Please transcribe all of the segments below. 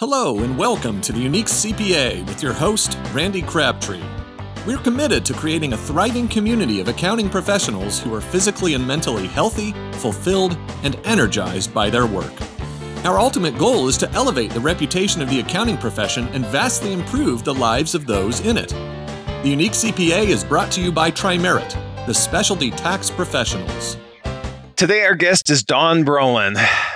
Hello and welcome to The Unique CPA with your host, Randy Crabtree. We're committed to creating a thriving community of accounting professionals who are physically and mentally healthy, fulfilled, and energized by their work. Our ultimate goal is to elevate the reputation of the accounting profession and vastly improve the lives of those in it. The Unique CPA is brought to you by Tri-Merit, the specialty tax professionals. Today, our guest is Dawn Brolin.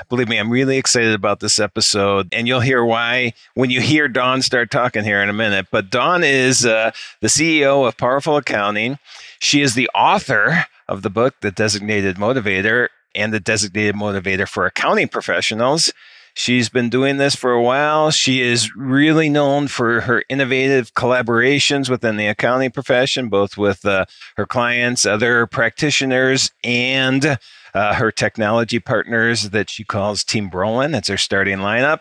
Believe me, I'm really excited about this episode, and you'll hear why when you hear Dawn start talking here in a minute. But Dawn is the CEO of Powerful Accounting. She is the author of the book, The Designated Motivator, and The Designated Motivator for Accounting Professionals. She's been doing this for a while. She is really known for her innovative collaborations within the accounting profession, both with her clients, other practitioners, and her technology partners that she calls Team Brolin. That's her starting lineup.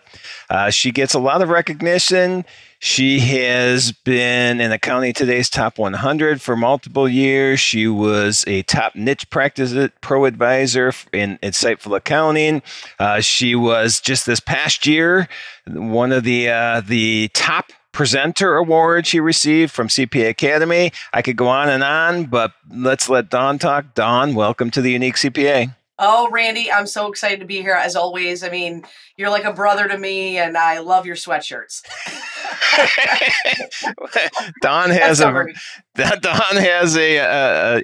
She gets a lot of recognition. She has been in Accounting Today's Top 100 for multiple years. She was a top niche practice pro advisor in Insightful Accounting. She was just this past year one of the top presenter award she received from CPA Academy. I could go on, but let's let Dawn talk. Dawn, welcome to The Unique CPA. Oh, Randy, I'm so excited to be here as always. I mean, you're like a brother to me, and I love your sweatshirts. Dawn has a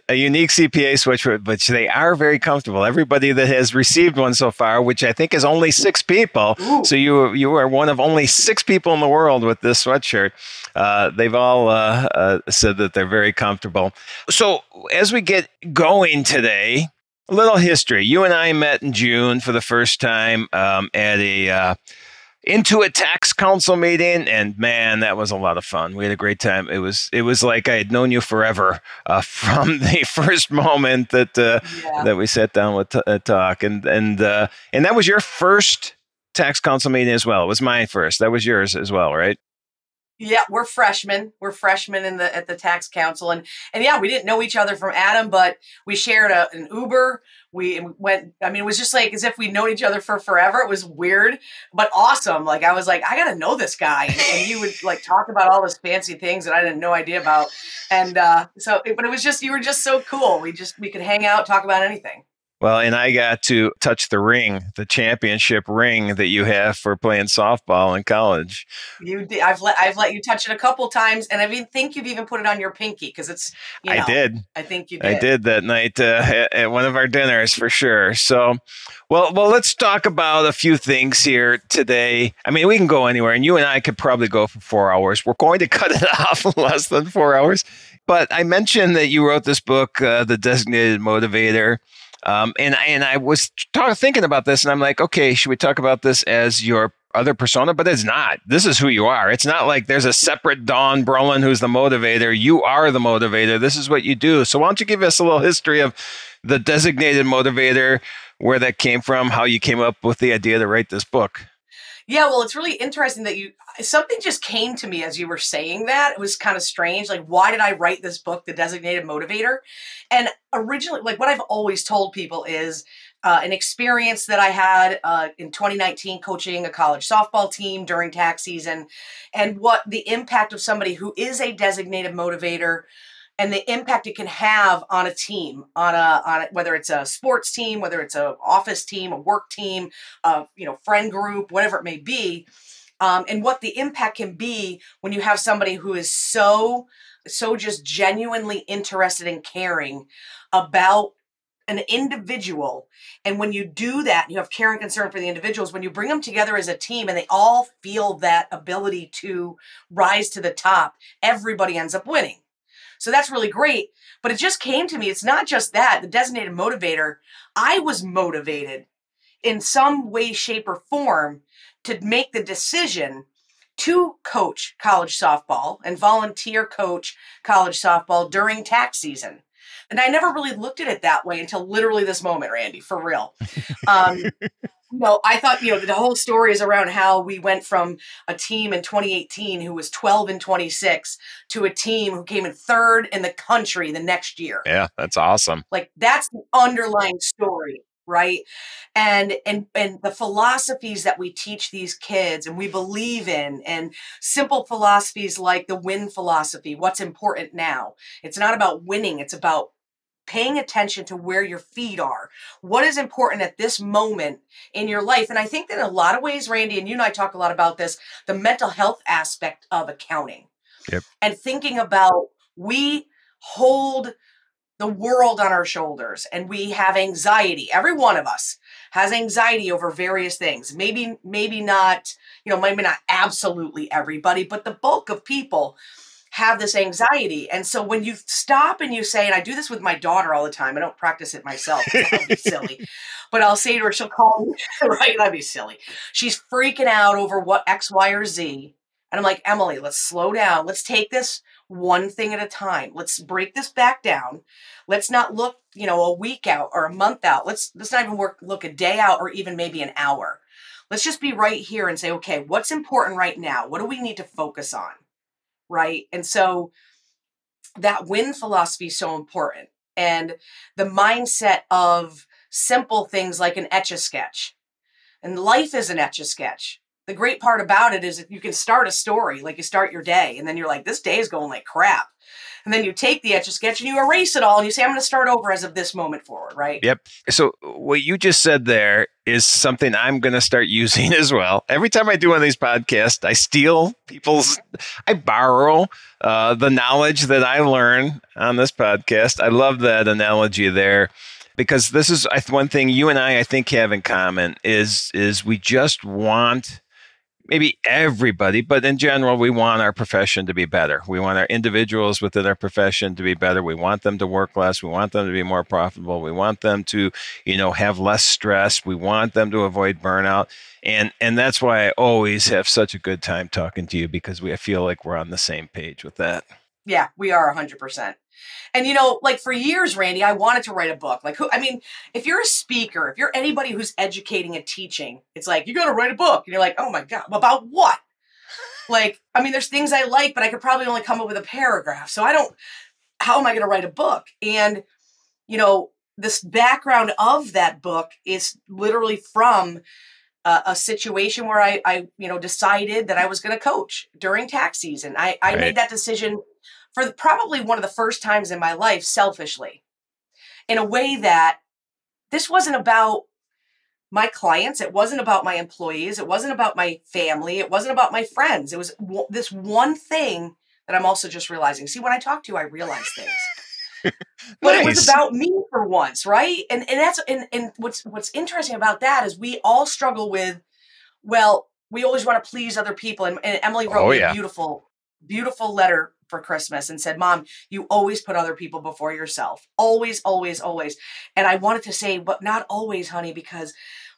unique CPA sweatshirt, but they are very comfortable. Everybody that has received one so far, which I think is only 6 people. Ooh. So you are one of only 6 people in the world with this sweatshirt. They've all said that they're very comfortable. So as we get going today, a little history. You and I met in June for the first time at a Intuit Tax Council meeting, and man, that was a lot of fun. We had a great time. It was like I had known you forever from the first moment that that we sat down with talk, and that was your first Tax Council meeting as well. It was my first. That was yours as well, right? Yeah, we're freshmen. We're freshmen at the tax council, and yeah, we didn't know each other from Adam, but we shared an Uber. We went. I mean, it was just like as if we'd known each other for forever. It was weird, but awesome. Like I was like, I gotta know this guy, and he would like talk about all these fancy things that I had no idea about, and but it was just you were just so cool. We could hang out, talk about anything. Well, and I got to touch the ring, the championship ring that you have for playing softball in college. You did. I've let you touch it a couple times, and I mean, think you've even put it on your pinky because it's. You know, I did. I think you did. I did that night at one of our dinners for sure. So, well, let's talk about a few things here today. I mean, we can go anywhere, and you and I could probably go for 4 hours. We're going to cut it off less than 4 hours. But I mentioned that you wrote this book, The Designated Motivator. And I was thinking about this, and I'm like, okay, should we talk about this as your other persona? But it's not. This is who you are. It's not like there's a separate Dawn Brolin who's the motivator. You are the motivator. This is what you do. So why don't you give us a little history of The Designated Motivator, where that came from, how you came up with the idea to write this book? Yeah, well, it's really interesting that something just came to me as you were saying that. It was kind of strange. Like, why did I write this book, The Designated Motivator? And originally, like what I've always told people is an experience that I had in 2019 coaching a college softball team during tax season, and what the impact of somebody who is a designated motivator and the impact it can have on a team, on a, whether it's a sports team, whether it's an office team, a work team, friend group, whatever it may be, and what the impact can be when you have somebody who is so just genuinely interested in caring about an individual. And when you do that, you have care and concern for the individuals. When you bring them together as a team and they all feel that ability to rise to the top, everybody ends up winning. So that's really great. But it just came to me. It's not just that, the designated motivator. I was motivated in some way, shape, or form to make the decision to coach college softball and volunteer coach college softball during tax season. And I never really looked at it that way until literally this moment, Randy, for real. No, I thought, the whole story is around how we went from a team in 2018 who was 12-26 to a team who came in 3rd in the country the next year. Yeah, that's awesome. Like, that's the underlying story. right? And the philosophies that we teach these kids and we believe in, and simple philosophies like the win philosophy, what's important now. It's not about winning, it's about paying attention to where your feet are. What is important at this moment in your life? And I think that in a lot of ways, Randy, and you and I talk a lot about this, the mental health aspect of accounting. Yep. And thinking about, we hold the world on our shoulders and we have anxiety. Every one of us has anxiety over various things. Maybe not, maybe not absolutely everybody, but the bulk of people have this anxiety. And so when you stop and you say, and I do this with my daughter all the time, I don't practice it myself, that would be silly, but I'll say to her, she'll call me, right? That'd be silly. She's freaking out over what X, Y, or Z. And I'm like, Emily, let's slow down. Let's take this one thing at a time. Let's break this back down. Let's not look, a week out or a month out. Let's not even look a day out or even maybe an hour. Let's just be right here and say, okay, what's important right now? What do we need to focus on? Right? And so that win philosophy is so important. And the mindset of simple things like an Etch-a-Sketch. And life is an Etch-a-Sketch. The great part about it is if you can start a story, like you start your day, and then you're like, this day is going like crap. And then you take the Etch-a-Sketch and you erase it all and you say, I'm going to start over as of this moment forward, right? Yep. So what you just said there is something I'm going to start using as well. Every time I do one of these podcasts, I steal people's, I borrow the knowledge that I learn on this podcast. I love that analogy there. Because this is one thing you and I think have in common is we just want, maybe everybody, but in general, we want our profession to be better. We want our individuals within our profession to be better. We want them to work less. We want them to be more profitable. We want them to, have less stress. We want them to avoid burnout. And that's why I always have such a good time talking to you, because I feel like we're on the same page with that. Yeah, we are 100%. And, for years, Randy, I wanted to write a book. If you're a speaker, if you're anybody who's educating and teaching, it's like, you got to write a book. And you're like, oh my God, about what? There's things I like, but I could probably only come up with a paragraph. So how am I going to write a book? And, this background of that book is literally from a situation where I decided that I was going to coach during tax season. I made that decision for probably one of the first times in my life, selfishly, in a way that this wasn't about my clients. It wasn't about my employees. It wasn't about my family. It wasn't about my friends. It was this one thing that I'm also just realizing. See, when I talk to you, I realize things. But nice. It was about me for once, right? And that's and what's interesting about that is we all struggle with, we always want to please other people. And Emily wrote me a beautiful letter for Christmas and said, Mom, you always put other people before yourself. Always, always, always. And I wanted to say, but not always, honey, because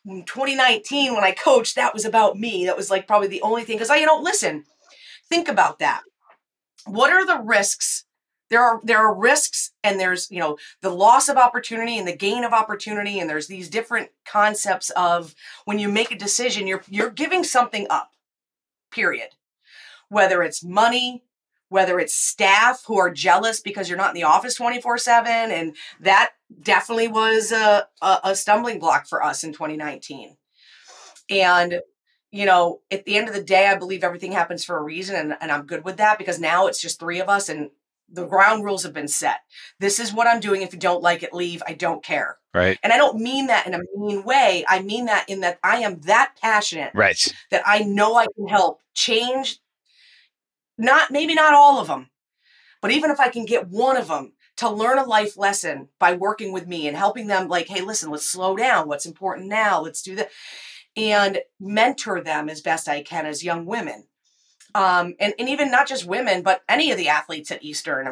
in 2019, when I coached, that was about me. That was like probably the only thing. Because listen, think about that. What are the risks? There are risks, and there's, the loss of opportunity and the gain of opportunity. And there's these different concepts of when you make a decision, you're giving something up, period. Whether it's money, whether it's staff who are jealous because you're not in the office 24/7. And that definitely was a stumbling block for us in 2019. And, at the end of the day, I believe everything happens for a reason. And I'm good with that, because now it's just three of us and the ground rules have been set. This is what I'm doing. If you don't like it, leave. I don't care. Right. And I don't mean that in a mean way. I mean that in that I am that passionate, right, that I know I can help change. Maybe not all of them, but even if I can get one of them to learn a life lesson by working with me and helping them, like, hey, listen, let's slow down. What's important now? Let's do that. And mentor them as best I can as young women. And even not just women, but any of the athletes at Eastern.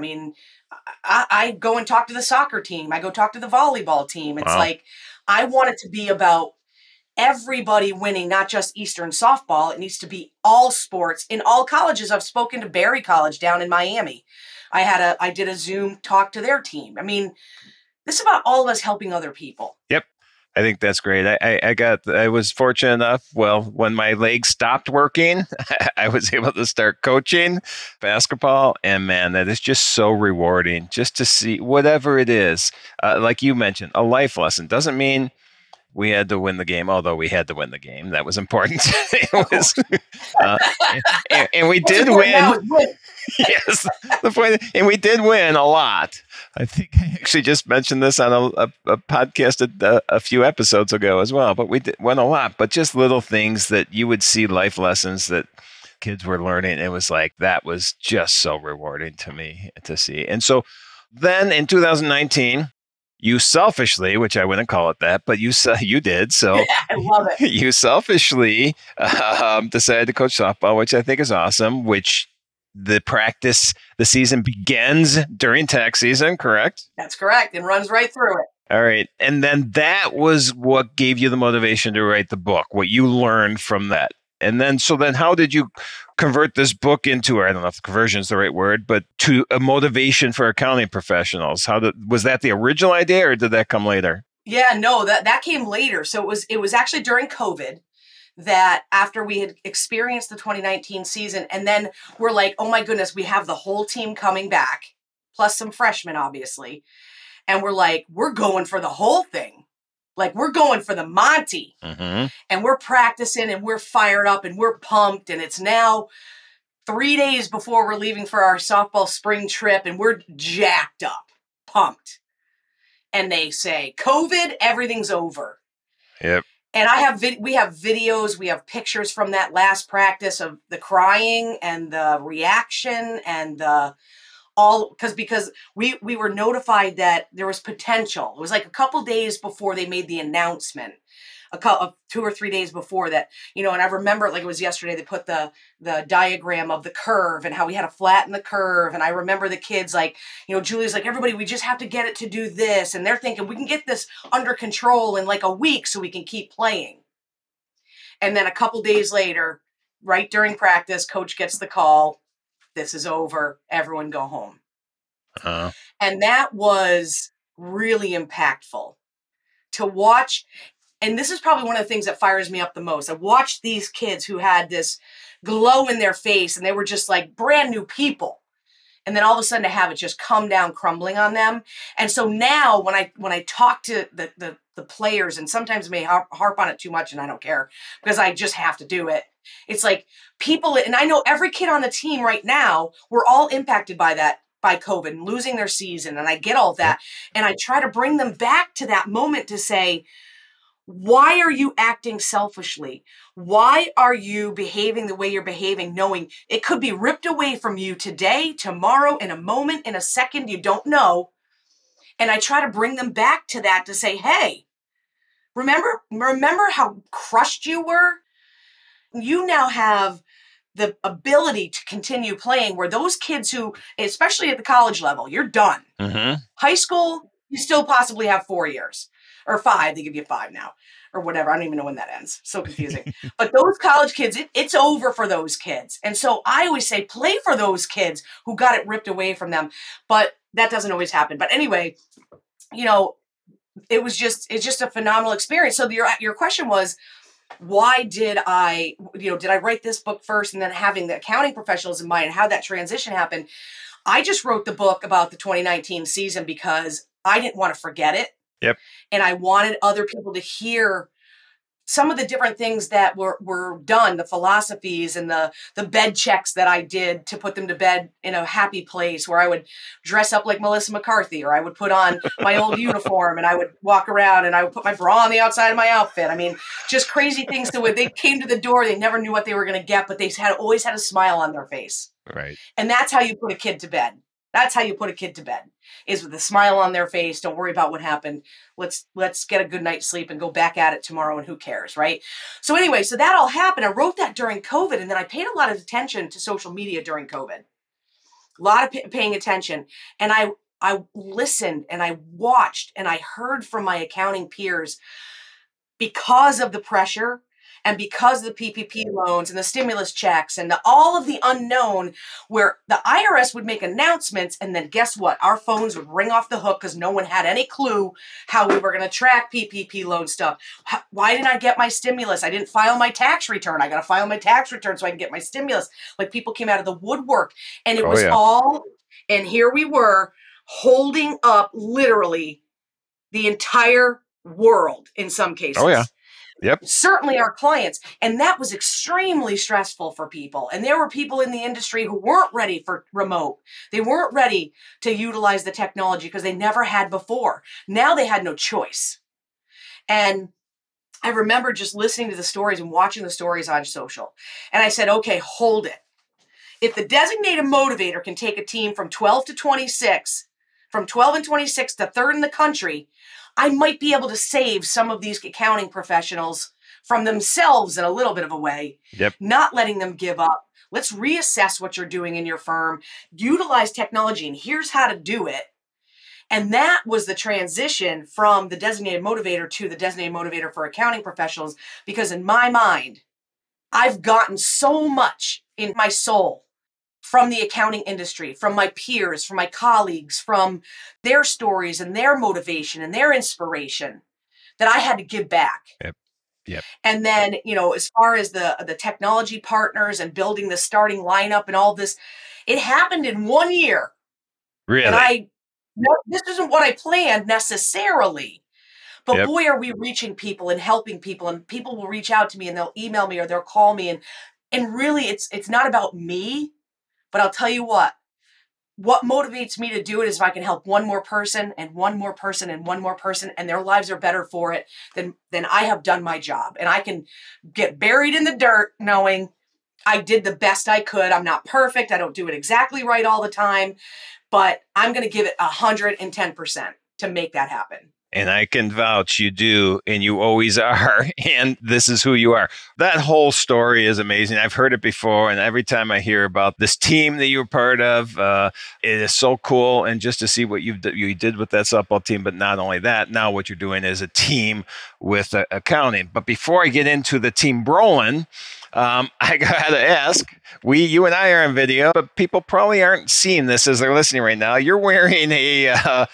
I go and talk to the soccer team. I go talk to the volleyball team. It's like, I want it to be about everybody winning, not just Eastern softball. It needs to be all sports in all colleges. I've spoken to Barry College down in Miami. I did a Zoom talk to their team. This is about all of us helping other people. Yep. I think that's great. I was fortunate enough. Well, when my legs stopped working, I was able to start coaching basketball. And man, that is just so rewarding, just to see whatever it is. Like you mentioned, a life lesson doesn't mean We had to win the game, although we had to win the game. That was important. It was, and we did win. Yes, the point, and we did win a lot. I think I actually just mentioned this on a podcast a few episodes ago as well. But we did win a lot. But just little things that you would see, life lessons that kids were learning. And it was like, that was just so rewarding to me to see. And so then in 2019, you selfishly, which I wouldn't call it that, but you did. So I love it. You selfishly decided to coach softball, which I think is awesome, which the practice, the season begins during tax season, correct? That's correct. And runs right through it. All right. And then that was what gave you the motivation to write the book, what you learned from that. And then, so then how did you convert this book into, or I don't know if conversion is the right word, but to a motivation for accounting professionals? Was that the original idea or did that come later? Yeah, no, that came later. So it was actually during COVID that after we had experienced the 2019 season, and then we're like, oh my goodness, we have the whole team coming back, plus some freshmen, obviously. And we're like, we're going for the whole thing. Like, we're going for the Monty, and we're practicing, and we're fired up, and we're pumped, and it's now 3 days before we're leaving for our softball spring trip, and we're jacked up, pumped. And they say, COVID, everything's over. Yep. And we have videos, we have pictures from that last practice of the crying and the reaction and the... all because we were notified that there was potential. It was like a couple days before they made the announcement, 2 or 3 days before that, you know. And I remember it like it was yesterday. They put the diagram of the curve and how we had to flatten the curve. And I remember the kids, like, you know, Julie's like, everybody, we just have to get it to do this. And they're thinking we can get this under control in like a week so we can keep playing. And then a couple days later, right during practice, coach gets the call. This is over. Everyone go home. Uh-huh. And that was really impactful to watch. And this is probably one of the things that fires me up the most. I watched these kids who had this glow in their face and they were just like brand new people. And then all of a sudden to have it just come down crumbling on them. And so now when I talk to the players, and sometimes may harp on it too much and I don't care because I just have to do it. It's like people, and I know every kid on the team right now, we're all impacted by that, by COVID and losing their season. And I get all that. And I try to bring them back to that moment to say, why are you acting selfishly? Why are you behaving the way you're behaving, knowing it could be ripped away from you today, tomorrow, in a moment, in a second, you don't know. And I try to bring them back to that to say, hey, remember how crushed you were? You now have the ability to continue playing where those kids who, especially at the college level, you're done. Mm-hmm. High school, you still possibly have 4 years or 5. They give you 5 now or whatever. I don't even know when that ends. So confusing. But those college kids, it's over for those kids. And so I always say play for those kids who got it ripped away from them. But that doesn't always happen. But anyway, you know, it's just a phenomenal experience. So your question was, why did I, you know, did I write this book first and then having the accounting professionals in mind and how that transition happened? I just wrote the book about the 2019 season because I didn't want to forget it. Yep. And I wanted other people to hear some of the different things that were done, the philosophies and the bed checks that I did to put them to bed in a happy place where I would dress up like Melissa McCarthy, or I would put on my old uniform and I would walk around and I would put my bra on the outside of my outfit. I mean, just crazy things. So when they came to the door, they never knew what they were going to get, but they always had a smile on their face. Right. And that's how you put a kid to bed. That's how you put a kid to bed, is with a smile on their face. Don't worry about what happened. Let's get a good night's sleep and go back at it tomorrow, and who cares, right? So anyway, so that all happened. I wrote that during COVID, and then I paid a lot of attention to social media during COVID. A lot of paying attention. And I listened, and I watched, and I heard from my accounting peers because of the pressure. And because of the PPP loans and the stimulus checks and all of the unknown, where the IRS would make announcements, and then guess what? Our phones would ring off the hook because no one had any clue how we were going to track PPP loan stuff. Why didn't I get my stimulus? I didn't file my tax return. I got to file my tax return so I can get my stimulus. Like, people came out of the woodwork, and it was all, and here we were holding up literally the entire world in some cases. Oh, yeah. Yep. Certainly our clients. And that was extremely stressful for people. And there were people in the industry who weren't ready for remote. They weren't ready to utilize the technology because they never had before. Now they had no choice. And I remember just listening to the stories and watching the stories on social. And I said, okay, hold it. If the designated motivator can take a team from 12 to 26, from 12 and 26 to third in the country, I might be able to save some of these accounting professionals from themselves in a little bit of a way, yep. Not letting them give up. Let's reassess what you're doing in your firm, utilize technology, and here's how to do it. And that was the transition from the designated motivator to the designated motivator for accounting professionals, because in my mind, I've gotten so much in my soul from the accounting industry, from my peers, from my colleagues, from their stories and their motivation and their inspiration that I had to give back. Yep. Yep. And then, you know, as far as the technology partners and building the starting lineup and all this, it happened in 1 year. Really? And this isn't what I planned necessarily, but yep. Boy, are we reaching people and helping people, and people will reach out to me and they'll email me or they'll call me. And really it's not about me. But I'll tell you what motivates me to do it is if I can help one more person and one more person and one more person, and their lives are better for it, then I have done my job. And I can get buried in the dirt knowing I did the best I could. I'm not perfect. I don't do it exactly right all the time, but I'm going to give it 110% to make that happen. And I can vouch you do, and you always are, and this is who you are. That whole story is amazing. I've heard it before, and every time I hear about this team that you're part of, it is so cool. And just to see what you did with that softball team, but not only that, now what you're doing is a team with accounting. But before I get into the team Brolin, I got to ask, you and I are on video, but people probably aren't seeing this as they're listening right now. You're wearing a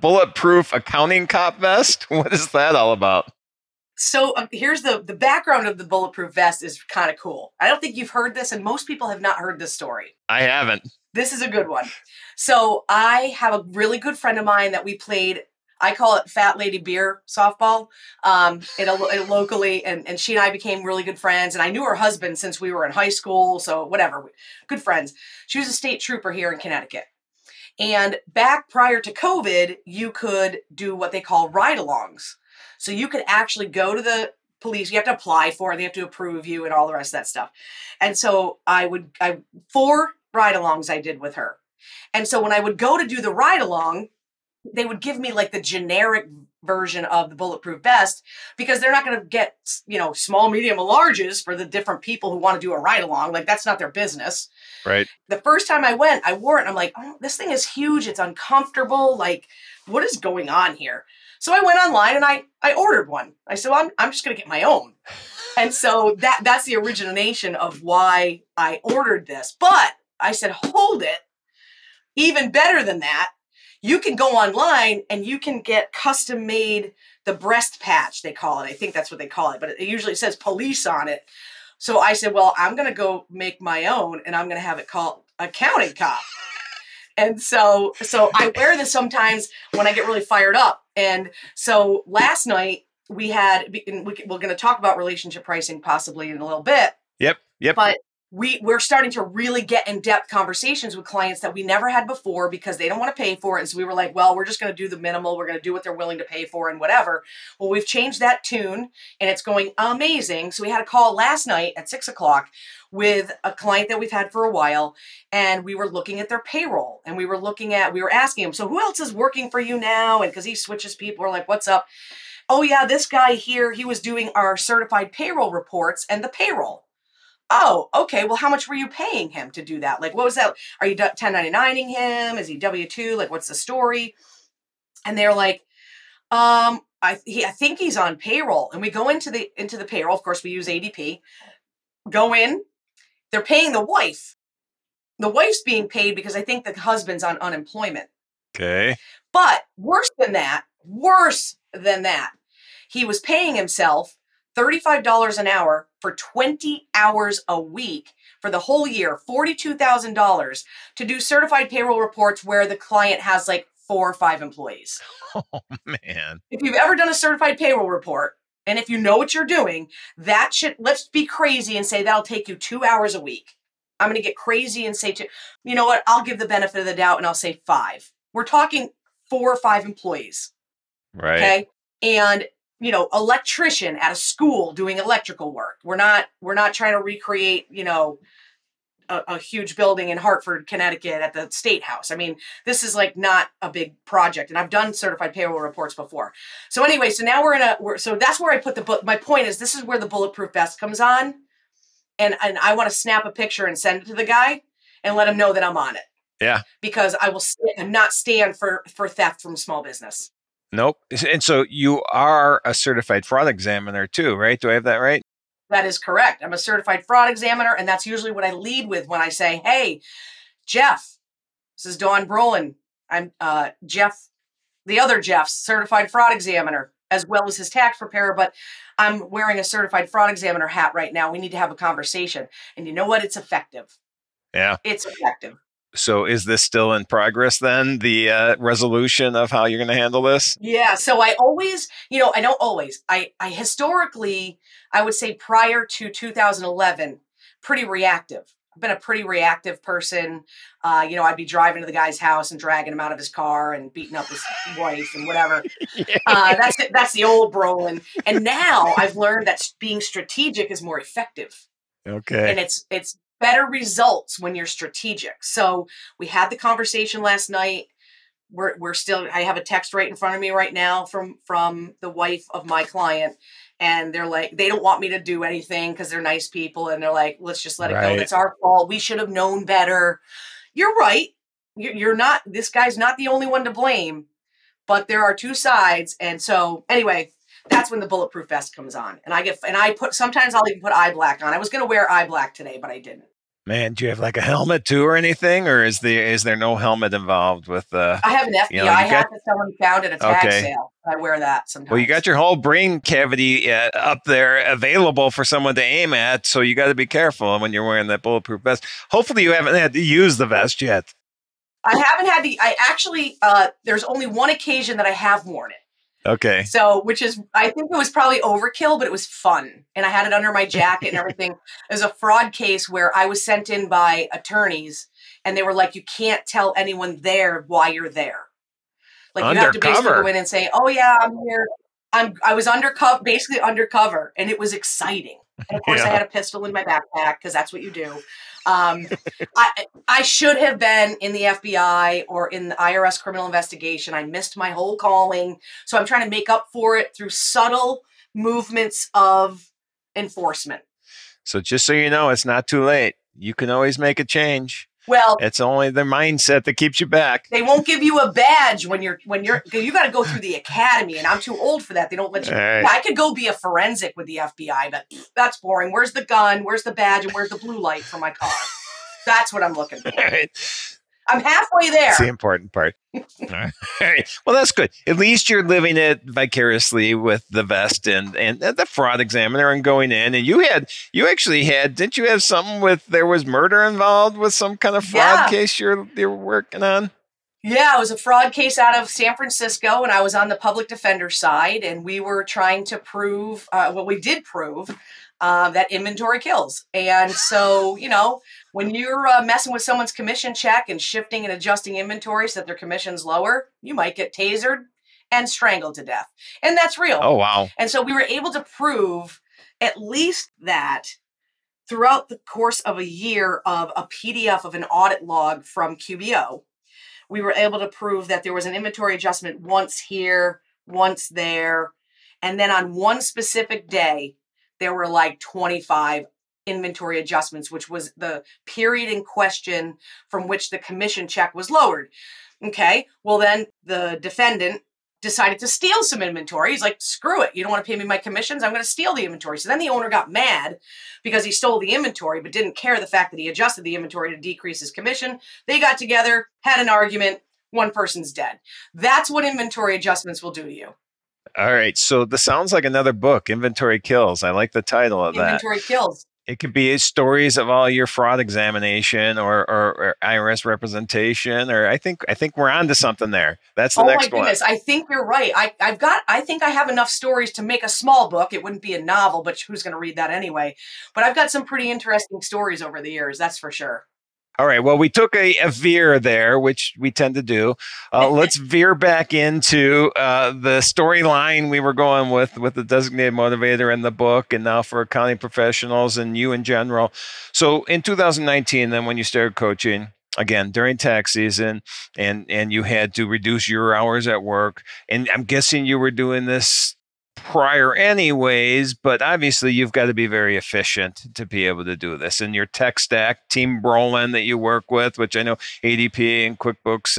bulletproof accounting cop vest? What is that all about? So here's the background of the bulletproof vest is kind of cool. I don't think you've heard this, and most people have not heard this story. I haven't. This is a good one. So I have a really good friend of mine that we played, I call it Fat Lady Beer softball, locally. And she and I became really good friends. And I knew her husband since we were in high school. So whatever, good friends. She was a state trooper here in Connecticut. And back prior to COVID, you could do what they call ride-alongs. So you could actually go to the police. You have to apply for it. They have to approve you and all the rest of that stuff. And so I 4 ride-alongs I did with her. And so when I would go to do the ride-along, they would give me like the generic version of the bulletproof vest, because they're not going to get, small, medium, and larges for the different people who want to do a ride along. Like, that's not their business. Right. The first time I went, I wore it and I'm like, oh, this thing is huge. It's uncomfortable. Like, what is going on here? So I went online and I ordered one. I said, well, I'm just going to get my own. And so that's the origination of why I ordered this. But I said, hold it. Even better than that, you can go online and you can get custom made, the breast patch, they call it. I think that's what they call it, but it usually says police on it. So I said, well, I'm going to go make my own, and I'm going to have it called Accounting Cop. And so I wear this sometimes when I get really fired up. And so last night we're going to talk about relationship pricing possibly in a little bit. Yep. But we're starting to really get in-depth conversations with clients that we never had before, because they don't want to pay for it. And so we were like, well, we're just going to do the minimal. We're going to do what they're willing to pay for and whatever. Well, we've changed that tune and it's going amazing. So we had a call last night at 6:00 with a client that we've had for a while, and we were looking at their payroll, and we were asking him, so who else is working for you now? And because he switches people, we're like, what's up? Oh yeah, this guy here, he was doing our certified payroll reports and the payroll. Oh, okay. Well, how much were you paying him to do that? Like, what was that? Are you 1099-ing him? Is he W-2? Like, what's the story? And they're like, I think he's on payroll. And we go into the payroll. Of course, we use ADP. Go in. They're paying the wife. The wife's being paid because I think the husband's on unemployment. Okay. But worse than that, he was paying himself $35 an hour for 20 hours a week for the whole year, $42,000 to do certified payroll reports where the client has like 4 or 5 employees. Oh, man. If you've ever done a certified payroll report, and if you know what you're doing, that should, let's be crazy and say that'll take you 2 hours a week. I'm going to get crazy and say, you know what, I'll give the benefit of the doubt and I'll say 5. We're talking 4 or 5 employees. Right. Okay. And, you know, electrician at a school doing electrical work. We're not trying to recreate, you know, a huge building in Hartford, Connecticut at the State House. I mean, this is like not a big project, and I've done certified payroll reports before. So anyway, so now so that's where I put the book. My point is, this is where the bulletproof vest comes on, and I want to snap a picture and send it to the guy and let him know that I'm on it. Yeah. Because I will not stand for theft from small business. Nope. And so you are a certified fraud examiner too, right? Do I have that right? That is correct. I'm a certified fraud examiner, and that's usually what I lead with when I say, hey, Jeff, this is Dawn Brolin. I'm Jeff, the other Jeff's certified fraud examiner, as well as his tax preparer, but I'm wearing a certified fraud examiner hat right now. We need to have a conversation. And you know what? It's effective. Yeah. It's effective. So is this still in progress then, the resolution of how you're going to handle this? Yeah. So I always, you know, I don't always, I historically, I would say prior to 2011, pretty reactive. I've been a pretty reactive person. You know, I'd be driving to the guy's house and dragging him out of his car and beating up his wife and whatever. That's the old Brolin. And now I've learned that being strategic is more effective. Okay. And it's better results when you're strategic. So we had the conversation last night. We're still, I have a text right in front of me right now from the wife of my client. And they're like, they don't want me to do anything because they're nice people. And they're like, let's just let it go. It's our fault. We should have known better. You're right. You're not, this guy's not the only one to blame, but there are two sides. And so anyway, that's when the bulletproof vest comes on, and sometimes I'll even put eye black on. I was going to wear eye black today, but I didn't. Man, do you have like a helmet too or anything, or is there no helmet involved with I have an FBI hat that someone found at a tag sale. I wear that sometimes. Well, you got your whole brain cavity up there available for someone to aim at, so you got to be careful when you're wearing that bulletproof vest. Hopefully you haven't had to use the vest yet. I haven't had the, I actually, there's only one occasion that I have worn it. Okay. So, which is, I think it was probably overkill, but it was fun. And I had it under my jacket and everything. It was a fraud case where I was sent in by attorneys and they were like, you can't tell anyone there why you're there. Like you have to basically go in and say, oh yeah, I'm here. I was undercover, basically undercover. And it was exciting. And of course I had a pistol in my backpack because that's what you do. I should have been in the FBI or in the IRS criminal investigation. I missed my whole calling. So I'm trying to make up for it through subtle movements of enforcement. So just so you know, it's not too late. You can always make a change. Well, it's only the mindset that keeps you back. They won't give you a badge you got to go through the academy, and I'm too old for that. They don't let you. Right. I could go be a forensic with the FBI, but that's boring. Where's the gun? Where's the badge? And where's the blue light for my car? That's what I'm looking for. Right. I'm halfway there. That's the important part. All right. Well, that's good. At least you're living it vicariously with the vest and the fraud examiner and going in. And didn't you have something with, there was murder involved with some kind of fraud case you're working on? Yeah, it was a fraud case out of San Francisco, and I was on the public defender side, and we were trying to prove, we did prove that inventory kills. And so, you know, when you're messing with someone's commission check and shifting and adjusting inventory so that their commission's lower, you might get tasered and strangled to death. And that's real. Oh, wow. And so we were able to prove at least that throughout the course of a year of a PDF of an audit log from QBO, we were able to prove that there was an inventory adjustment once here, once there. And then on one specific day, there were like 25 inventory adjustments, which was the period in question from which the commission check was lowered. Okay. Well, then the defendant decided to steal some inventory. He's like, screw it. You don't want to pay me my commissions. I'm going to steal the inventory. So then the owner got mad because he stole the inventory, but didn't care the fact that he adjusted the inventory to decrease his commission. They got together, had an argument. One person's dead. That's what inventory adjustments will do to you. All right. So this sounds like another book, Inventory Kills. I like the title of that. Inventory Kills. It could be stories of all your fraud examination or IRS representation, or I think we're on to something there. That's the next one. Oh my goodness, I think you're right. I think I have enough stories to make a small book. It wouldn't be a novel, but who's going to read that anyway? But I've got some pretty interesting stories over the years, that's for sure. All right. Well, we took a veer there, which we tend to do. Let's veer back into the storyline we were going with the Designated Motivator and the book, and now for accounting professionals and you in general. So in 2019, then when you started coaching, again, during tax season, and you had to reduce your hours at work, and I'm guessing you were doing this prior anyways, but obviously you've got to be very efficient to be able to do this. And your tech stack, Team Brolin that you work with, which I know ADP and QuickBooks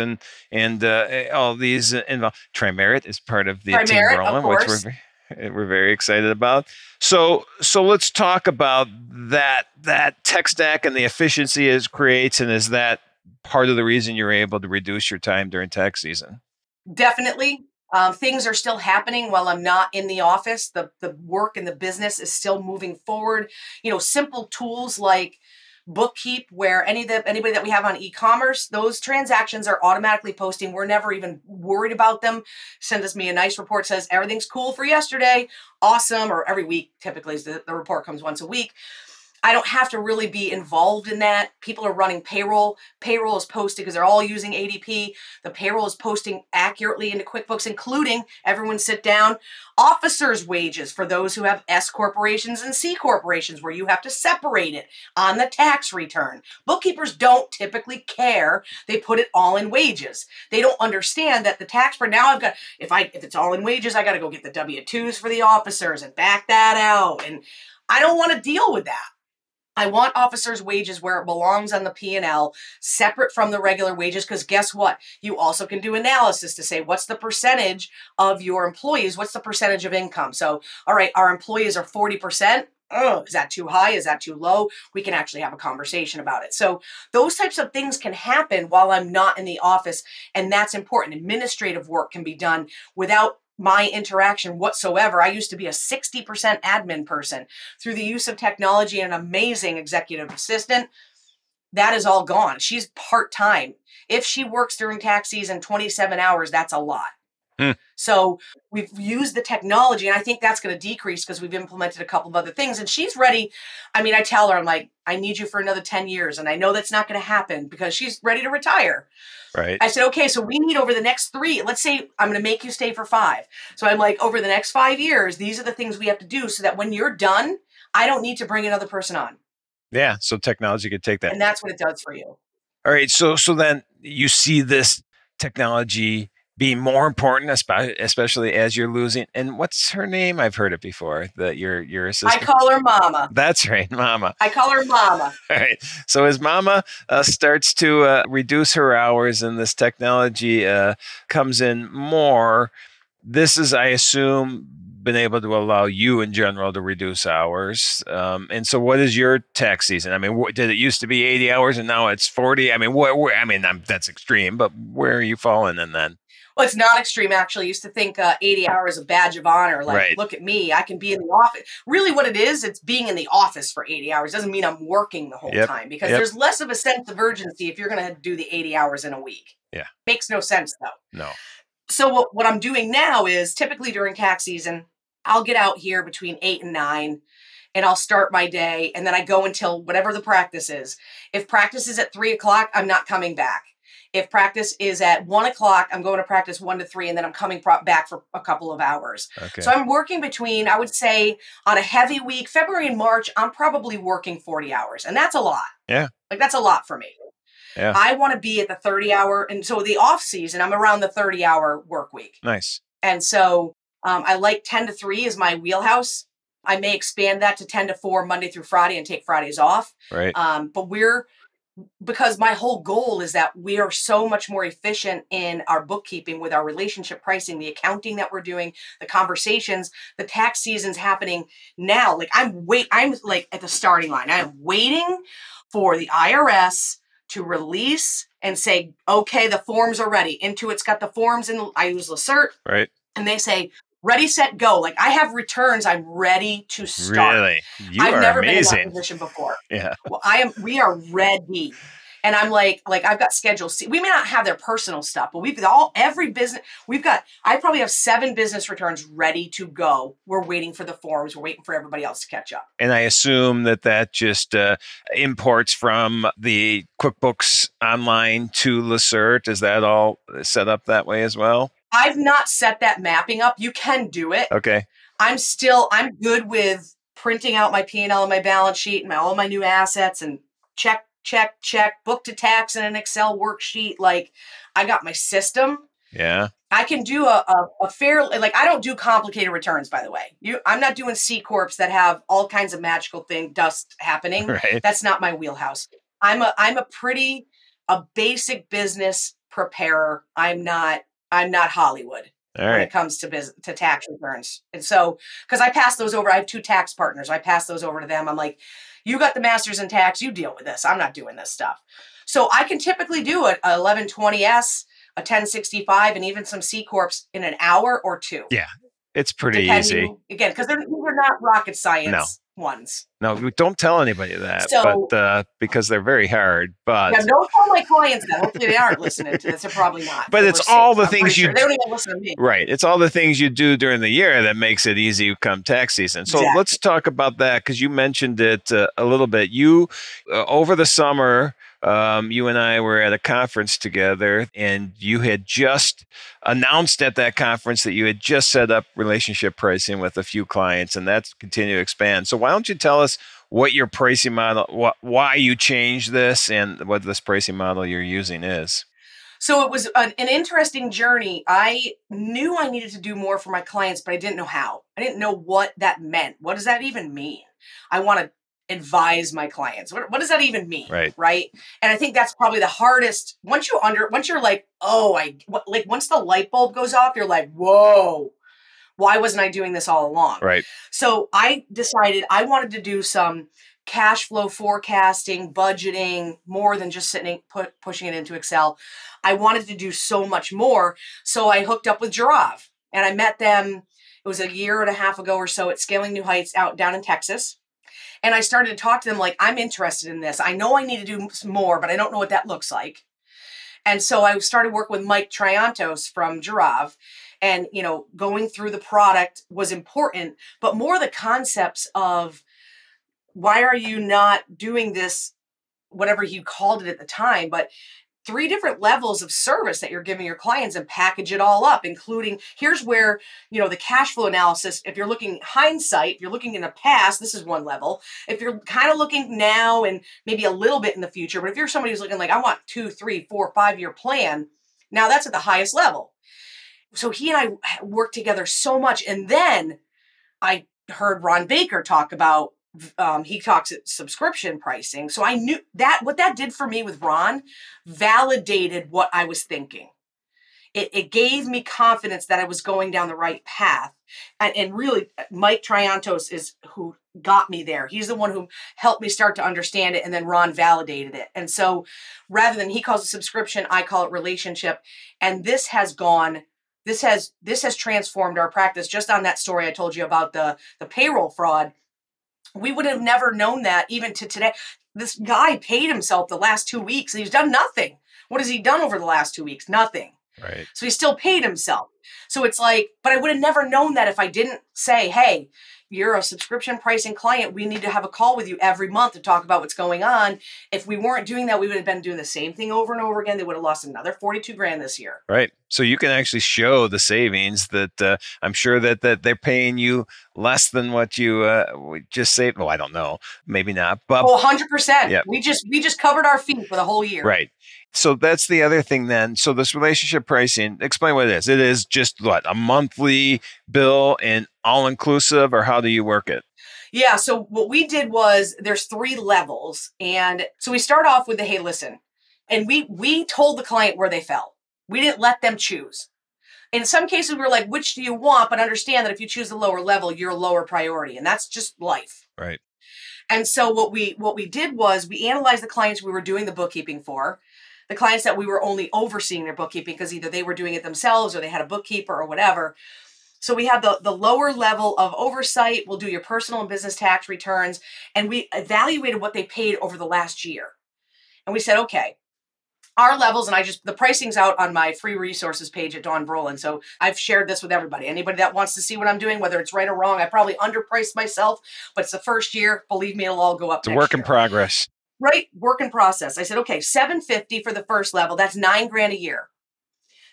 and all these involved. Tri-Merit is part of the Team Brolin, which we're very excited about. So let's talk about that tech stack and the efficiency it creates, and is that part of the reason you're able to reduce your time during tax season? Definitely. Things are still happening while I'm not in the office. The work and the business is still moving forward. You know, simple tools like Bookkeep, where anybody that we have on e-commerce, those transactions are automatically posting. We're never even worried about them. Send me a nice report, says everything's cool for yesterday. Awesome. Or every week, typically the report comes once a week. I don't have to really be involved in that. People are running payroll. Payroll is posted because they're all using ADP. The payroll is posting accurately into QuickBooks, including, everyone sit down, officers' wages for those who have S corporations and C corporations, where you have to separate it on the tax return. Bookkeepers don't typically care. They put it all in wages. They don't understand that the tax for now, if it's all in wages, I got to go get the W-2s for the officers and back that out. And I don't want to deal with that. I want officers' wages where it belongs on the P&L, separate from the regular wages, because guess what? You also can do analysis to say, what's the percentage of your employees? What's the percentage of income? So, all right, our employees are 40%. Is that too high? Is that too low? We can actually have a conversation about it. So those types of things can happen while I'm not in the office, and that's important. Administrative work can be done without my interaction whatsoever. I used to be a 60% admin person. Through the use of technology and an amazing executive assistant, that is all gone. She's part-time. If she works during tax season 27 hours, that's a lot. So we've used the technology, and I think that's going to decrease because we've implemented a couple of other things, and she's ready. I mean, I tell her, I'm like, I need you for another 10 years. And I know that's not going to happen because she's ready to retire. Right. I said, okay, so we need over the next 3, let's say I'm going to make you stay for 5. So I'm like, over the next 5 years, these are the things we have to do so that when you're done, I don't need to bring another person on. Yeah. So technology could take that. And that's what it does for you. All right. So then you see this technology be more important, especially as you're losing. And what's her name? I've heard it before. Your assistant. I call her Mama. That's right, Mama. I call her Mama. All right. So as Mama starts to reduce her hours and this technology comes in more, this is, I assume, been able to allow you in general to reduce hours. And so, what is your tax season? I mean, did it used to be 80 hours and now it's 40? I mean, that's extreme. But where are you falling in then? Well, it's not extreme, actually. I used to think 80 hours a badge of honor. Like, right. Look at me. I can be in the office. Really what it is, it's being in the office for 80 hours. Doesn't mean I'm working the whole time, because there's less of a sense of urgency if you're going to do the 80 hours in a week. Yeah. Makes no sense, though. No. So what I'm doing now is typically during tax season, I'll get out here between 8 and 9. And I'll start my day. And then I go until whatever the practice is. If practice is at 3:00, I'm not coming back. If practice is at 1:00, I'm going to practice 1 to 3, and then I'm coming back for a couple of hours. Okay. So I'm working between, I would say, on a heavy week, February and March, I'm probably working 40 hours. And that's a lot. Yeah. Like, that's a lot for me. Yeah. I want to be at the 30-hour. And so the off season, I'm around the 30-hour work week. Nice. And so I like 10 to 3 is my wheelhouse. I may expand that to 10 to 4 Monday through Friday and take Fridays off. Right. Because my whole goal is that we are so much more efficient in our bookkeeping with our relationship pricing, the accounting that we're doing, the conversations, the tax season's happening now. Like I'm like at the starting line. I'm waiting for the IRS to release and say, okay, the forms are ready. Intuit's got the forms, and I use LaCert. Right. And they say, ready, set, go. Like I have returns. I'm ready to start. Really? I've never been in that position before. Yeah. Well, we are ready. And I'm like I've got schedules. We may not have their personal stuff, but I probably have 7 business returns ready to go. We're waiting for the forms. We're waiting for everybody else to catch up. And I assume that just imports from the QuickBooks Online to LaCert. Is that all set up that way as well? I've not set that mapping up. You can do it. Okay. I'm good with printing out my P&L and my balance sheet and all my new assets and check, book to tax in an Excel worksheet. Like I got my system. Yeah. I can do a fairly, like I don't do complicated returns, by the way. I'm not doing C Corps that have all kinds of magical dust happening. Right. That's not my wheelhouse. I'm a basic business preparer. I'm not Hollywood. All right. When it comes to tax returns. And so, because I pass those over, I have 2 tax partners. I pass those over to them. I'm like, you got the master's in tax, you deal with this. I'm not doing this stuff. So I can typically do a 1120S, a 1065, and even some C Corps in an hour or 2. Yeah, it's pretty easy. Again, because they're not rocket science ones. No, don't tell anybody that, so, but because they're very hard. But yeah, don't tell my clients that. Hopefully they aren't listening to this. They're probably not. But it's all the things you do. They don't even listen to me. Right. It's all the things you do during the year that makes it easy come tax season. So let's talk about that because you mentioned it a little bit. You, over the summer, you and I were at a conference together, and you had just announced at that conference that you had just set up relationship pricing with a few clients, and that's continued to expand. So why don't you tell us what your pricing model, why you changed this, and what this pricing model you're using is? So it was an interesting journey. I knew I needed to do more for my clients, but I didn't know how. I didn't know what that meant. What does that even mean? I want to advise my clients. What does that even mean? Right. And I think that's probably the hardest. Once you're like, once the light bulb goes off, you're like, whoa, why wasn't I doing this all along? Right. So I decided I wanted to do some cash flow forecasting, budgeting, more than just pushing it into Excel. I wanted to do so much more. So I hooked up with Jirave and I met them. It was a year and a half ago or so at Scaling New Heights down in Texas. And I started to talk to them like, I'm interested in this. I know I need to do more, but I don't know what that looks like. And so I started working with Mike Triantos from Jirave. And, going through the product was important, but more the concepts of why are you not doing this, whatever you called it at the time, but 3 different levels of service that you're giving your clients and package it all up, including here's where, the cash flow analysis, if you're looking hindsight, if you're looking in the past, this is one level. If you're kind of looking now and maybe a little bit in the future, but if you're somebody who's looking like, I want 2, 3, 4, 5-year plan, now that's at the highest level. So he and I worked together so much. And then I heard Ron Baker talk about, he talks at subscription pricing. So I knew that what that did for me with Ron validated what I was thinking. It gave me confidence that I was going down the right path. And really, Mike Triantos is who got me there. He's the one who helped me start to understand it. And then Ron validated it. And so rather than he calls it subscription, I call it relationship. And this has gone This has transformed our practice. Just on that story I told you about the payroll fraud, we would have never known that even to today. This guy paid himself the last 2 weeks and he's done nothing. What has he done over the last 2 weeks? Nothing. Right. So he still paid himself. So it's like, but I would have never known that if I didn't say, hey, you're a subscription pricing client. We need to have a call with you every month to talk about what's going on. If we weren't doing that, we would have been doing the same thing over and over again. They would have lost another $42,000 this year. Right. So you can actually show the savings that I'm sure that they're paying you less than what you just saved. Well, I don't know. Maybe not. But 100%. Yep. We just covered our feet for the whole year. Right. So that's the other thing then. So this relationship pricing, explain what it is. It is just a monthly bill and all inclusive, or how do you work it? Yeah. So what we did was there's 3 levels. And so we start off with the, hey, listen, and we told the client where they fell. We didn't let them choose. In some cases, we were like, which do you want? But understand that if you choose the lower level, you're a lower priority. And that's just life. Right. And so what we did was we analyzed the clients we were doing the bookkeeping for. The clients that we were only overseeing their bookkeeping because either they were doing it themselves or they had a bookkeeper or whatever. So we have the lower level of oversight. We'll do your personal and business tax returns. And we evaluated what they paid over the last year. And we said, okay, our levels, and the pricing's out on my free resources page at Dawn Brolin. So I've shared this with everybody. Anybody that wants to see what I'm doing, whether it's right or wrong, I probably underpriced myself, but it's the first year. Believe me, it'll all go up. It's a work in progress. Right. Work in process. I said, okay, $750 for the first level. That's $9,000 a year.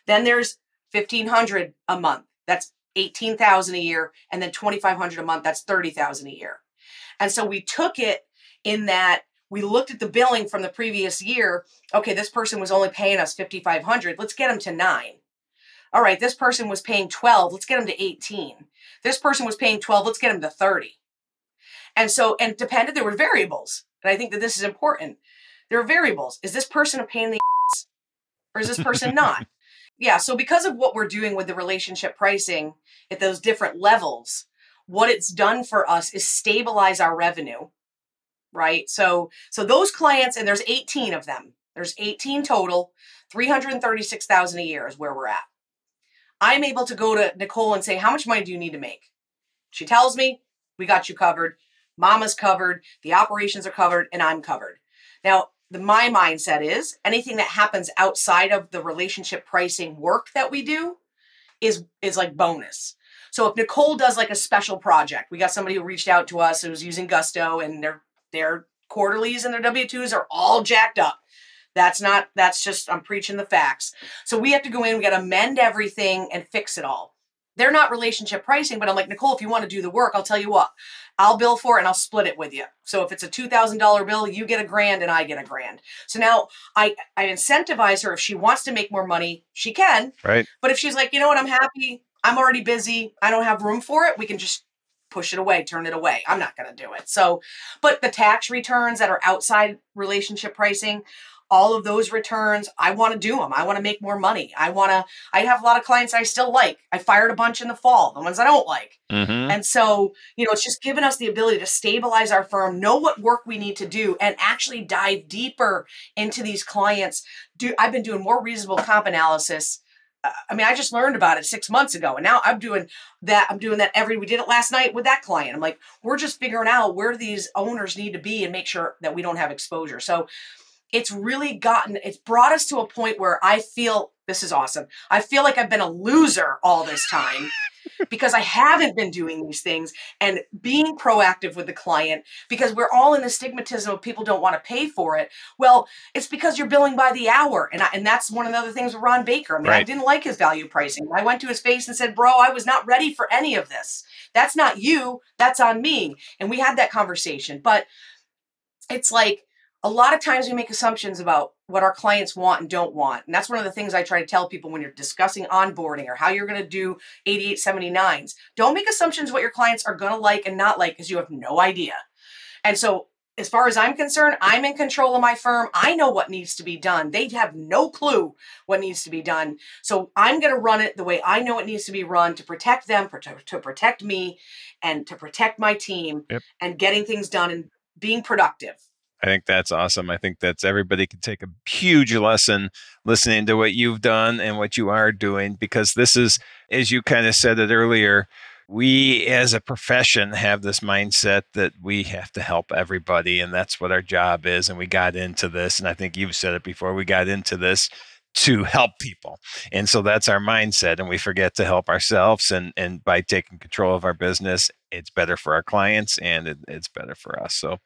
Then there's $1,500 a month. That's $18,000 a year. And then $2,500 a month. That's $30,000 a year. And so we took it in that we looked at the billing from the previous year. Okay, this person was only paying us $5,500. Let's get them to $9,000. All right, this person was paying $12,000. Let's get them to $18,000. This person was paying $12,000. Let's get them to $30,000. And so, and depended, there were variables. And I think that this is important. There are variables. Is this person a pain in the ass? Or is this person not? Yeah, so because of what we're doing with the relationship pricing at those different levels, what it's done for us is stabilize our revenue. Right? So those clients, and there's 18 of them, there's 18 total, $336,000 a year is where we're at. I'm able to go to Nicole and say, how much money do you need to make? She tells me, we got you covered. Mama's covered. The operations are covered, and I'm covered. Now, my mindset is anything that happens outside of the relationship pricing work that we do is like bonus. So if Nicole does like a special project, we got somebody who reached out to us who was using Gusto, and their quarterlies and their W-2s are all jacked up. That's just, I'm preaching the facts. So we have to go in, we got to mend everything and fix it all. They're not relationship pricing, but I'm like, Nicole, if you want to do the work, I'll tell you what, I'll bill for it and I'll split it with you. So if it's a $2,000 bill, you get $1,000 and I get $1,000. So now I incentivize her. If she wants to make more money, she can. Right. But if she's like, you know what, I'm happy. I'm already busy. I don't have room for it. We can just push it away, turn it away. I'm not going to do it. So, but the tax returns that are outside relationship pricing, all of those returns, I want to do them. I want to make more money. I have a lot of clients I still like. I fired a bunch in the fall, the ones I don't like. Mm-hmm. And so, it's just given us the ability to stabilize our firm, know what work we need to do, and actually dive deeper into these clients. I've been doing more reasonable comp analysis. I just learned about it 6 months ago, and now I'm doing that we did it last night with that client. I'm like, we're just figuring out where these owners need to be and make sure that we don't have exposure. So it's really brought us to a point where I feel, this is awesome. I feel like I've been a loser all this time because I haven't been doing these things and being proactive with the client, because we're all in the stigmatism of people don't want to pay for it. Well, it's because you're billing by the hour. And that's one of the other things with Ron Baker. Right. I didn't like his value pricing. I went to his face and said, bro, I was not ready for any of this. That's not you. That's on me. And we had that conversation, but it's like, a lot of times we make assumptions about what our clients want and don't want. And that's one of the things I try to tell people when you're discussing onboarding or how you're going to do 8879s. Don't make assumptions what your clients are going to like and not like, because you have no idea. And so as far as I'm concerned, I'm in control of my firm. I know what needs to be done. They have no clue what needs to be done. So I'm going to run it the way I know it needs to be run to protect them, to protect me, and to protect my team. Yep. And getting things done and being productive. I think that's awesome. I think that's everybody can take a huge lesson listening to what you've done and what you are doing, because this is, as you kind of said it earlier, we as a profession have this mindset that we have to help everybody, and that's what our job is. And we got into this, and I think you've said it before, we got into this to help people. And so that's our mindset, and we forget to help ourselves. And by taking control of our business, it's better for our clients and it's better for us. So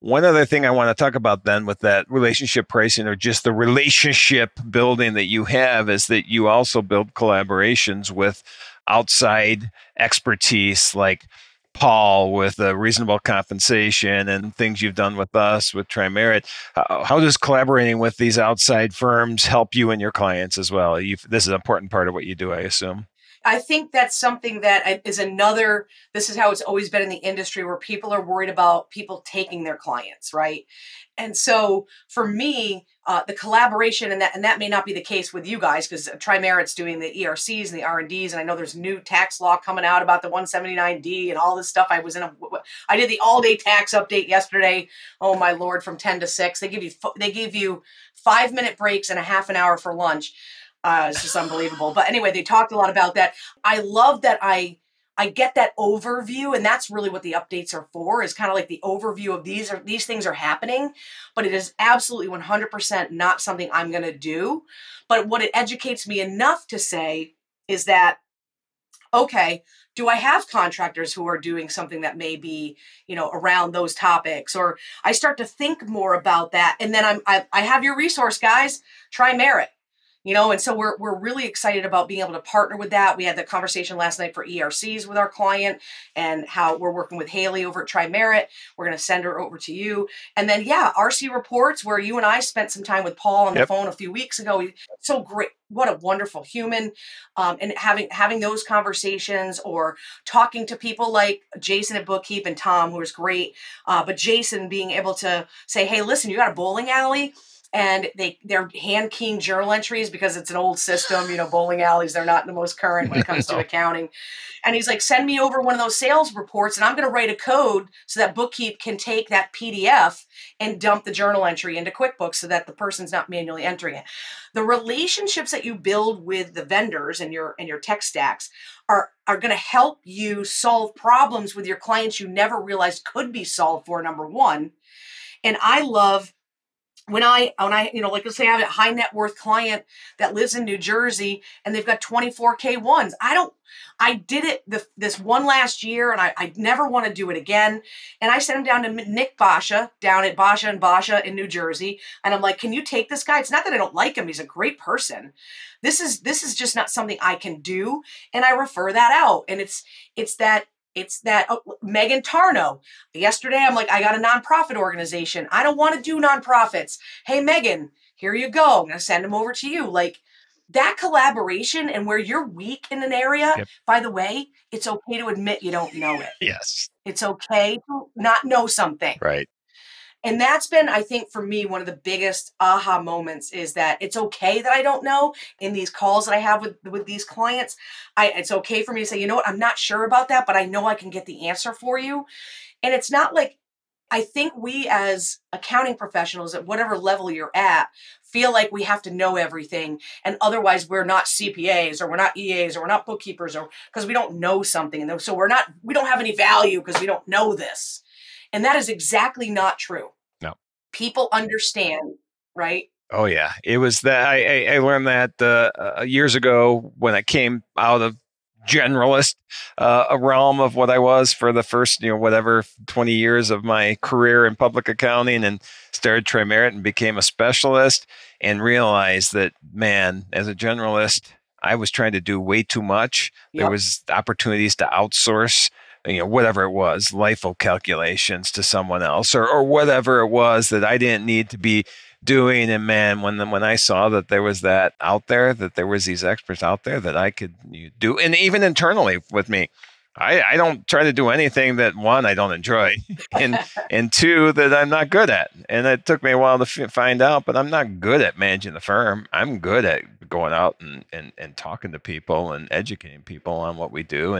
one other thing I want to talk about then with that relationship pricing, or just the relationship building that you have, is that you also build collaborations with outside expertise like Paul with a reasonable compensation, and things you've done with us with Tri-Merit. How does collaborating with these outside firms help you and your clients as well? This is an important part of what you do, I assume. I think that's something that is another, this is how it's always been in the industry, where people are worried about people taking their clients, right? And so for me, the collaboration, and that may not be the case with you guys, because Tri-Merit's doing the ERCs and the R&Ds, and I know there's new tax law coming out about the 179D and all this stuff. I did the all-day tax update yesterday. Oh my Lord, from 10 to 6. They give you 5-minute breaks and a half an hour for lunch. It's just unbelievable. But anyway, they talked a lot about that. I love that I get that overview, and that's really what the updates are for, is kind of like the overview of these things are happening, but it is absolutely 100% not something I'm going to do. But what it educates me enough to say is that, okay, do I have contractors who are doing something that may be, you know, around those topics? Or I start to think more about that. And then I have your resource, guys, Tri-Merit. You know, and so we're really excited about being able to partner with that. We had the conversation last night for ERCs with our client and how we're working with Haley over at Tri-Merit. We're going to send her over to you. And then, yeah, RC Reports, where you and I spent some time with Paul on the phone a few weeks ago. So great. What a wonderful human. And having those conversations, or talking to people like Jason at Bookkeep and Tom, who is great. But Jason being able to say, hey, listen, you got a bowling alley? And they're hand-keying journal entries because it's an old system, you know, bowling alleys, they're not the most current when it comes to accounting. And he's like, send me over one of those sales reports and I'm going to write a code so that Bookkeep can take that PDF and dump the journal entry into QuickBooks so that the person's not manually entering it. The relationships that you build with the vendors and your tech stacks are going to help you solve problems with your clients you never realized could be solved for, number one. And I love when I, you know, like let's say I have a high net worth client that lives in New Jersey and they've got 24 K1s. I did it this one last year and I never want to do it again. And I sent him down to Nick Basha down at Basha and Basha in New Jersey. And I'm like, can you take this guy? It's not that I don't like him. He's a great person. This is just not something I can do. And I refer that out. And it's that Megan Tarno. Yesterday, I'm like, I got a nonprofit organization. I don't want to do nonprofits. Hey, Megan, here you go. I'm going to send them over to you. Like that collaboration and where you're weak in an area, by the way, it's okay to admit you don't know it. Yes. It's okay to not know something. Right. And that's been, I think, for me, one of the biggest aha moments is that it's okay that I don't know. In these calls that I have with these clients, it's okay for me to say, you know what, I'm not sure about that, but I know I can get the answer for you. And it's not like, I think we as accounting professionals at whatever level you're at feel like we have to know everything. And otherwise we're not CPAs or we're not EAs or we're not bookkeepers or because we don't know something. And so we don't have any value because we don't know this. And that is exactly not true. No. People understand, right? Oh, yeah. It was that I learned that years ago when I came out of generalist realm of what I was for the first, 20 years of my career in public accounting, and started Tri-Merit and became a specialist and realized that, man, as a generalist, I was trying to do way too much. Yep. There was opportunities to outsource whatever it was, LIFO calculations to someone else or whatever it was that I didn't need to be doing. And man, when I saw that there was that out there, that there was these experts out there that I could do, and even internally with me, I don't try to do anything that one, I don't enjoy and two, that I'm not good at. And it took me a while to find out, but I'm not good at managing the firm. I'm good at going out and talking to people and educating people on what we do.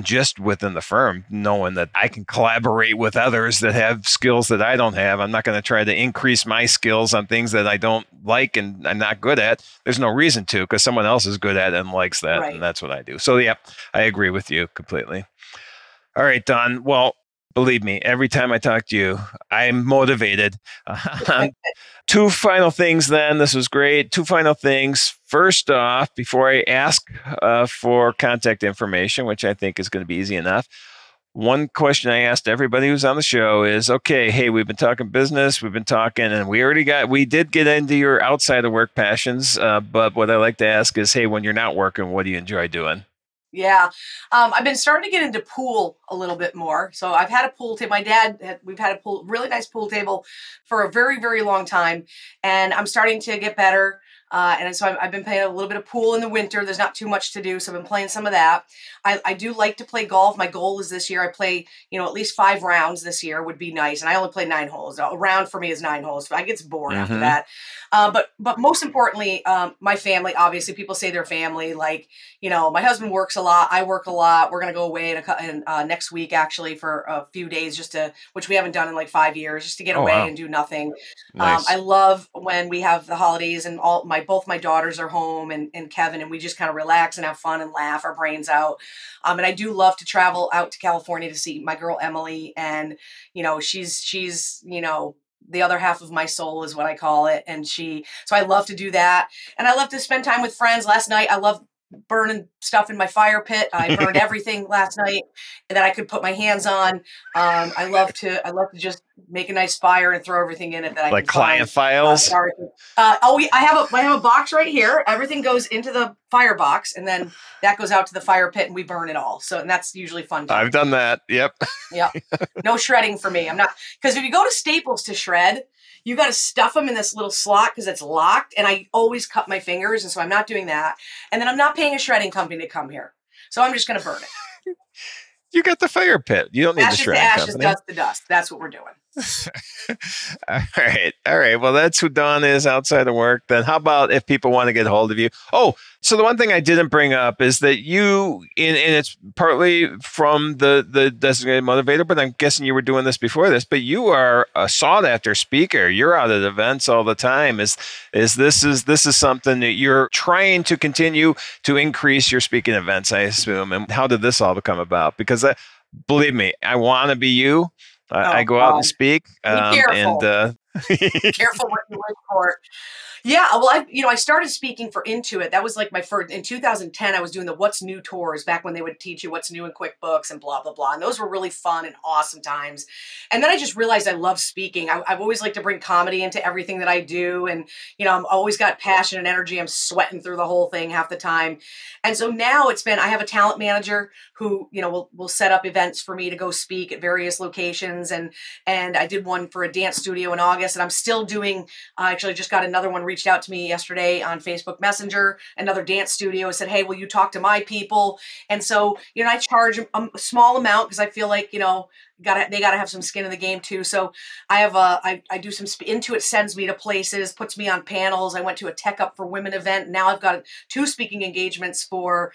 And just within the firm, knowing that I can collaborate with others that have skills that I don't have. I'm not going to try to increase my skills on things that I don't like and I'm not good at. There's no reason to, because someone else is good at it and likes that. Right. And that's what I do. So yeah, I agree with you completely. All right, Dawn. Well, believe me, every time I talk to you, I'm motivated. Two final things then. This was great. Two final things. First off, before I ask for contact information, which I think is going to be easy enough, one question I asked everybody who's on the show is, okay, hey, we've been talking business, we've been talking, and we did get into your outside of work passions. But what I like to ask is, hey, when you're not working, what do you enjoy doing? Yeah. I've been starting to get into pool a little bit more. So I've had a pool table. We've had a pool, really nice pool table for a very, very long time. And I'm starting to get better. And so I've been playing a little bit of pool in the winter. There's not too much to do. So I've been playing some of that. I do like to play golf. My goal is this year, I play, at least 5 rounds this year would be nice. And I only play 9 holes. A round for me is 9 holes. I get bored after that. But most importantly, my family, obviously people say their family, like, my husband works a lot. I work a lot. We're going to go away in next week, actually, for a few days, which we haven't done in like 5 years, just to get away and do nothing. Nice. I love when we have the holidays and all my both my daughters are home and Kevin, and we just kind of relax and have fun and laugh our brains out. And I do love to travel out to California to see my girl, Emily. And, you know, she's, you know, the other half of my soul is what I call it. And so I love to do that. And I love to spend time with friends. Last night, I love burning stuff in my fire pit. I burned everything last night that I could put my hands on. I love to just make a nice fire and throw everything in it that I like can client find. Files. I have a box right here. Everything goes into the firebox, and then that goes out to the fire pit, and we burn it all. So, and that's usually fun. I've done that. Yep. No shredding for me. I'm not, because if you go to Staples to shred, you got to stuff them in this little slot because it's locked, and I always cut my fingers, and so I'm not doing that. And then I'm not paying a shredding company to come here, so I'm just going to burn it. You got the fire pit. You don't need the shredding company. Ashes to dust. That's what we're doing. All right. Well, that's who Dawn is outside of work. Then how about if people want to get a hold of you? Oh, so the one thing I didn't bring up is that you, and it's partly from the Designated Motivator, but I'm guessing you were doing this before this, but you are a sought-after speaker. You're out at events all the time. Is this something that you're trying to continue to increase your speaking events, I assume? And how did this all come about? Because believe me, I want to be you. I go out and speak. Careful what you wish for. Yeah, well, I started speaking for Intuit. That was like my first, in 2010, I was doing the What's New tours back when they would teach you what's new in QuickBooks and blah, blah, blah. And those were really fun and awesome times. And then I just realized I love speaking. I've always liked to bring comedy into everything that I do. And, you know, I've always got passion and energy. I'm sweating through the whole thing half the time. And so now I have a talent manager who, you know, will set up events for me to go speak at various locations. And I did one for a dance studio in August. And I'm still doing, actually just got another one reached out to me yesterday on Facebook Messenger, another dance studio said, hey, will you talk to my people? And so, you know, I charge a small amount because I feel like, you know, they got to have some skin in the game too. So I have I do some, Intuit sends me to places, puts me on panels. I went to a Tech Up for Women event. Now I've got two speaking engagements for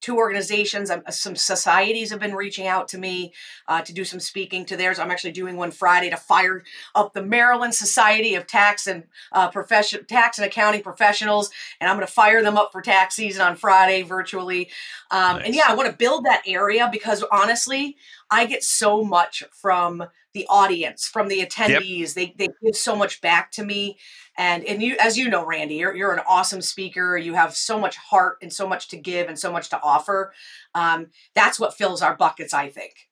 two organizations. Some societies have been reaching out to me to do some speaking to theirs. I'm actually doing one Friday to fire up the Maryland Society of Tax and Accounting Professionals. And I'm going to fire them up for tax season on Friday virtually. Nice. And yeah, I want to build that area because honestly, I get so much from the audience, from the attendees. Yep. They give so much back to me. And you, as you know, Randy, you're an awesome speaker. You have so much heart and so much to give and so much to offer. That's what fills our buckets, I think.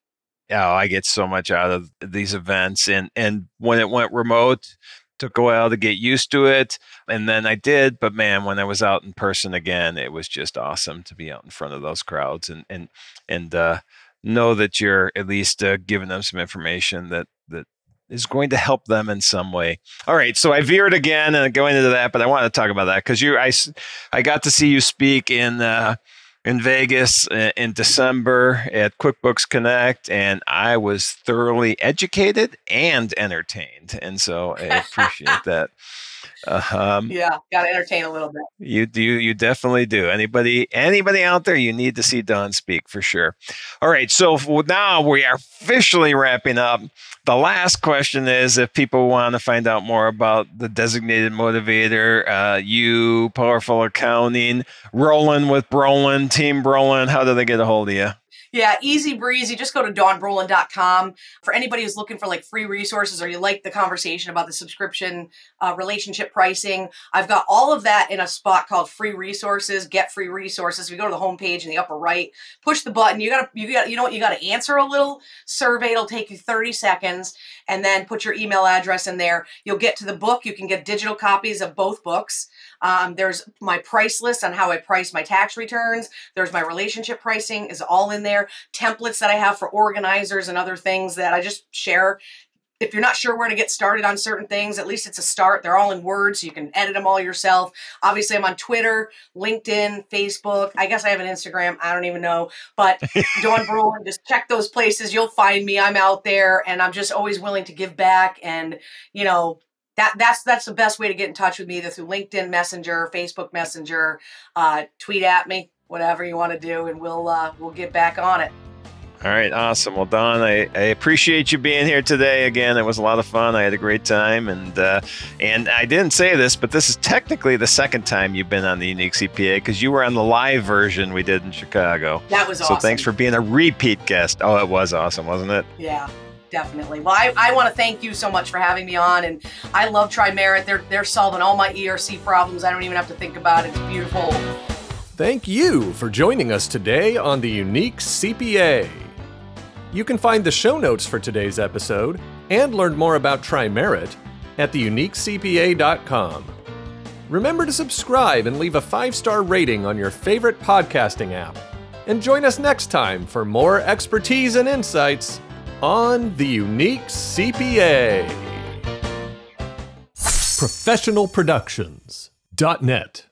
Yeah, I get so much out of these events. And when it went remote, took a while to get used to it. And then I did. But man, when I was out in person again, it was just awesome to be out in front of those crowds and know that you're at least giving them some information that is going to help them in some way. All right. So I veered again and going into that, but I wanted to talk about that because I got to see you speak in Vegas in December at QuickBooks Connect, and I was thoroughly educated and entertained. And so I appreciate that. Got to entertain a little bit. You do. You definitely do. Anybody out there, you need to see Dawn speak for sure. All right. So now we are officially wrapping up. The last question is if people want to find out more about the Designated Motivator, you, Powerful Accounting, Rolling with Brolin, Team Brolin, how do they get a hold of you? Yeah, easy breezy. Just go to dawnbrolin.com. For anybody who's looking for like free resources or you like the conversation about the subscription relationship pricing, I've got all of that in a spot called free resources, get free resources. We go to the homepage in the upper right, push the button. You got to answer a little survey. It'll take you 30 seconds and then put your email address in there. You'll get to the book. You can get digital copies of both books. There's my price list on how I price my tax returns. There's my relationship pricing is all in there. Templates that I have for organizers and other things that I just share. If you're not sure where to get started on certain things, at least it's a start. They're all in Word, so you can edit them all yourself. Obviously, I'm on Twitter, LinkedIn, Facebook. I guess I have an Instagram. I don't even know. But Dawn Brolin, just check those places. You'll find me. I'm out there, and I'm just always willing to give back and, you know, That's the best way to get in touch with me, either through LinkedIn Messenger, Facebook Messenger, tweet at me, whatever you want to do, and we'll get back on it. All right, awesome. Well, Dawn, I appreciate you being here today. Again, it was a lot of fun. I had a great time. And I didn't say this, but this is technically the second time you've been on the Unique CPA because you were on the live version we did in Chicago. That was awesome. So thanks for being a repeat guest. Oh, it was awesome, wasn't it? Yeah, definitely. Well, I want to thank you so much for having me on. And I love Tri-Merit. They're solving all my ERC problems. I don't even have to think about it. It's beautiful. Thank you for joining us today on the Unique CPA. You can find the show notes for today's episode and learn more about Tri-Merit at TheUniqueCPA.com. Remember to subscribe and leave a 5-star rating on your favorite podcasting app. And join us next time for more expertise and insights on the Unique CPA. Professional Productions.net